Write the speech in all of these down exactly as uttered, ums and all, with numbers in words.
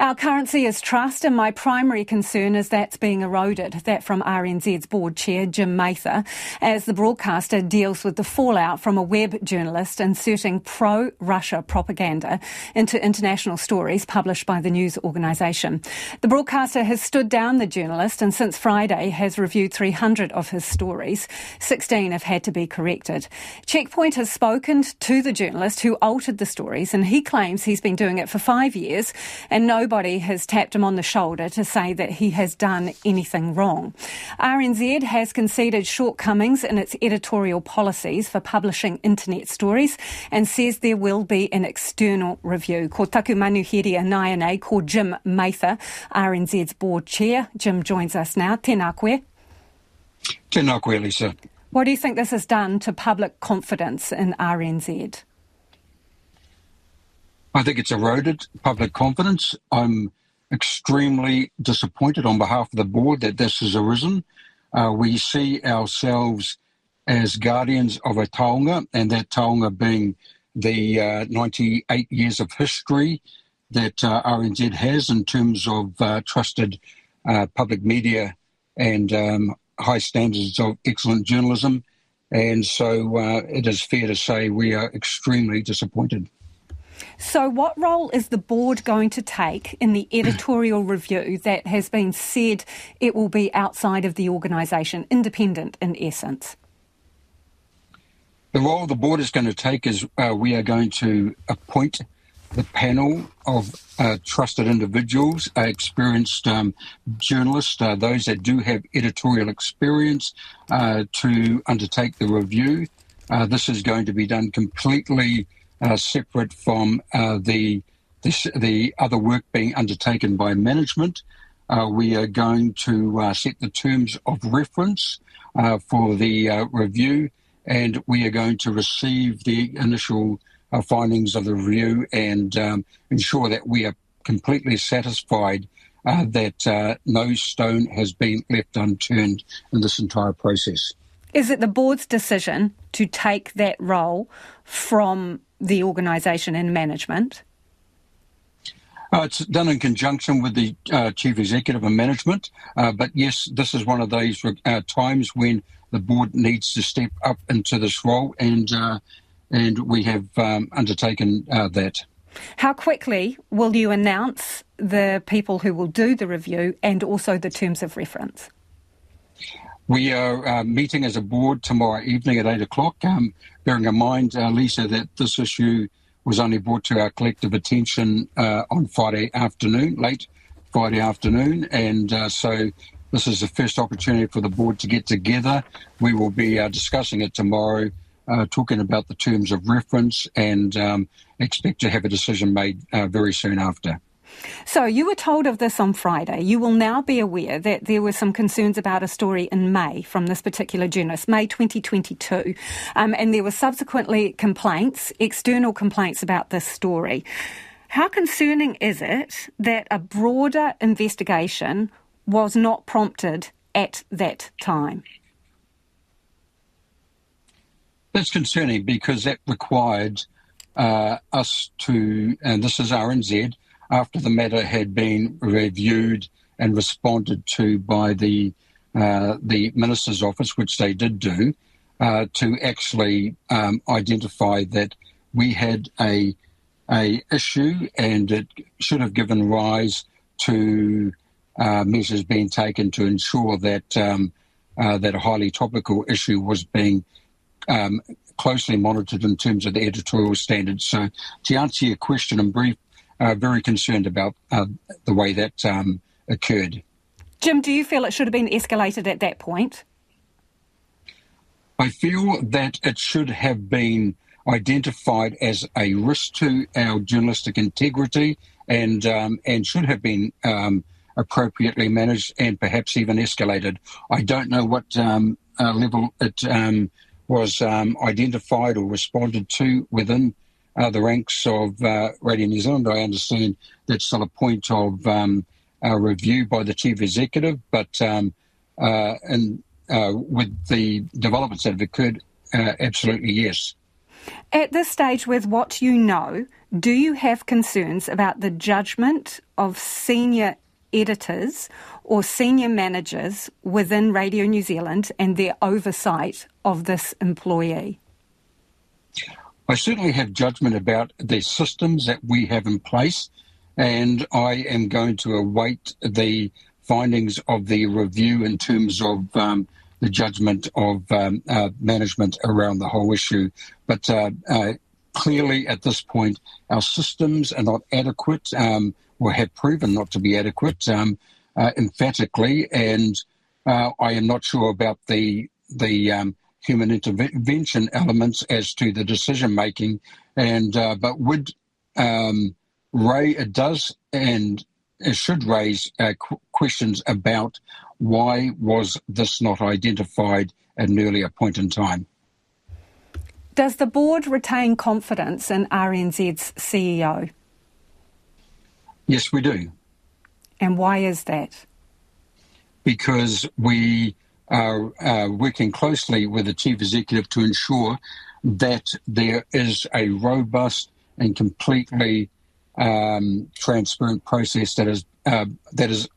Our currency is trust, and my primary concern is that's being eroded. That from R N Z's board chair, Jim Mather, as the broadcaster deals with the fallout from a web journalist inserting pro-Russia propaganda into international stories published by the news organisation. The broadcaster has stood down the journalist and since Friday has reviewed three hundred of his stories. sixteen have had to be corrected. Checkpoint has spoken to the journalist who altered the stories, and he claims he's been doing it for five years and no Nobody has tapped him on the shoulder to say that he has done anything wrong. R N Z has conceded shortcomings in its editorial policies for publishing internet stories and says there will be an external review. Ko taku manuheria nai anei, ko Jim Mather, R N Z's board chair. Jim joins us now. Tēnā koe. Tēnā koe, Lisa. What do you think this has done to public confidence in R N Z? I think it's eroded public confidence. I'm extremely disappointed on behalf of the board that this has arisen. Uh, we see ourselves as guardians of a taonga, and that taonga being the uh, ninety-eight years of history that uh, R N Z has in terms of uh, trusted uh, public media and um, high standards of excellent journalism. And so uh, it is fair to say we are extremely disappointed. So what role is the board going to take in the editorial review that has been said it will be outside of the organisation, independent in essence? The role the board is going to take is uh, we are going to appoint the panel of uh, trusted individuals, uh, experienced um, journalists, uh, those that do have editorial experience uh, to undertake the review. Uh, this is going to be done completely Uh, separate from uh, the, the the other work being undertaken by management. Uh, we are going to uh, set the terms of reference uh, for the uh, review, and we are going to receive the initial uh, findings of the review and um, ensure that we are completely satisfied uh, that uh, no stone has been left unturned in this entire process. Is it the board's decision to take that role from the organisation and management? Uh, it's done in conjunction with the uh, chief executive and management. Uh, but yes, this is one of those uh, times when the board needs to step up into this role, and uh, and we have um, undertaken uh, that. How quickly will you announce the people who will do the review and also the terms of reference? We are uh, meeting as a board tomorrow evening at eight o'clock, um, bearing in mind, uh, Lisa, that this issue was only brought to our collective attention uh, on Friday afternoon, late Friday afternoon, and uh, so this is the first opportunity for the board to get together. We will be uh, discussing it tomorrow, uh, talking about the terms of reference, and um, expect to have a decision made uh, very soon after. So you were told of this on Friday. You will now be aware that there were some concerns about a story in May from this particular journalist, May twenty twenty-two, um, and there were subsequently complaints, external complaints about this story. How concerning is it that a broader investigation was not prompted at that time? That's concerning because that required uh, us to, and this is R N Z, after the matter had been reviewed and responded to by the uh, the Minister's Office, which they did do, uh, to actually um, identify that we had a a issue and it should have given rise to uh, measures being taken to ensure that um, uh, that a highly topical issue was being um, closely monitored in terms of the editorial standards. So to answer your question in brief, Uh, very concerned about uh, the way that um, occurred. Jim, do you feel it should have been escalated at that point? I feel that it should have been identified as a risk to our journalistic integrity and um, and should have been um, appropriately managed and perhaps even escalated. I don't know what um, uh, level it um, was um, identified or responded to within Uh, the ranks of uh, Radio New Zealand. I understand that's still a point of um, a review by the chief executive, but um, uh, and uh, with the developments that have occurred, uh, absolutely yes. At this stage, with what you know, Do you have concerns about the judgment of senior editors or senior managers within Radio New Zealand and their oversight of this employee? I certainly have judgment about the systems that we have in place, and I am going to await the findings of the review in terms of um, the judgment of um, uh, management around the whole issue. But uh, uh, clearly at this point, our systems are not adequate, um, or have proven not to be adequate, um, uh, emphatically, and uh, I am not sure about the the um, human intervention elements as to the decision-making. And uh, but would um, Ray, it does and it should raise uh, qu- questions about why was this not identified at an earlier point in time. Does the board retain confidence in R N Z's C E O? Yes, we do. And why is that? Because we are uh, working closely with the Chief Executive to ensure that there is a robust and completely Um, transparent process that is uh, that is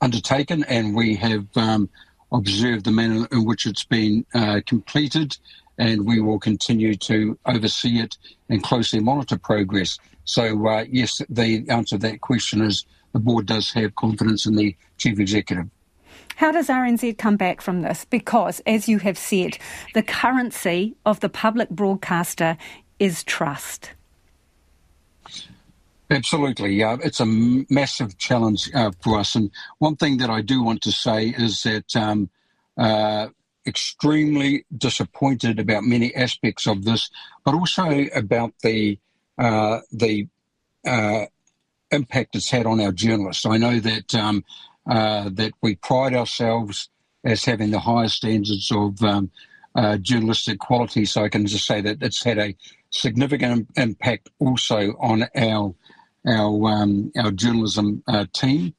undertaken, and we have um, observed the manner in which it's been uh, completed, and we will continue to oversee it and closely monitor progress. So, uh, yes, the answer to that question is the board does have confidence in the Chief Executive. How does R N Z come back from this? Because, as you have said, the currency of the public broadcaster is trust. Absolutely, yeah. It's a massive challenge uh, for us. And one thing that I do want to say is that um, uh, extremely disappointed about many aspects of this, but also about the uh, the uh, impact it's had on our journalists. I know that um, uh, that we pride ourselves as having the highest standards of um, uh, journalistic quality. So I can just say that it's had a significant impact also on our. Our um, our journalism uh, team,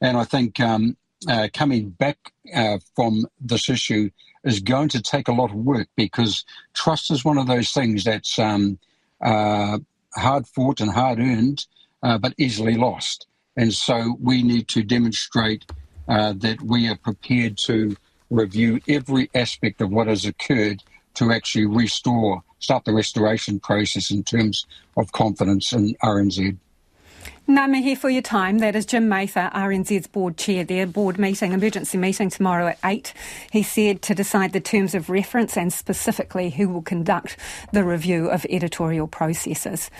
and I think um, uh, coming back uh, from this issue is going to take a lot of work, because trust is one of those things that's um, uh, hard fought and hard earned, uh, but easily lost. And so we need to demonstrate uh, that we are prepared to review every aspect of what has occurred to actually restore, start the restoration process in terms of confidence in R N Z. Ngā mihi for your time. That is Jim Mather, R N Z's board chair. Their board meeting, emergency meeting tomorrow at eight, he said, to decide the terms of reference and specifically who will conduct the review of editorial processes.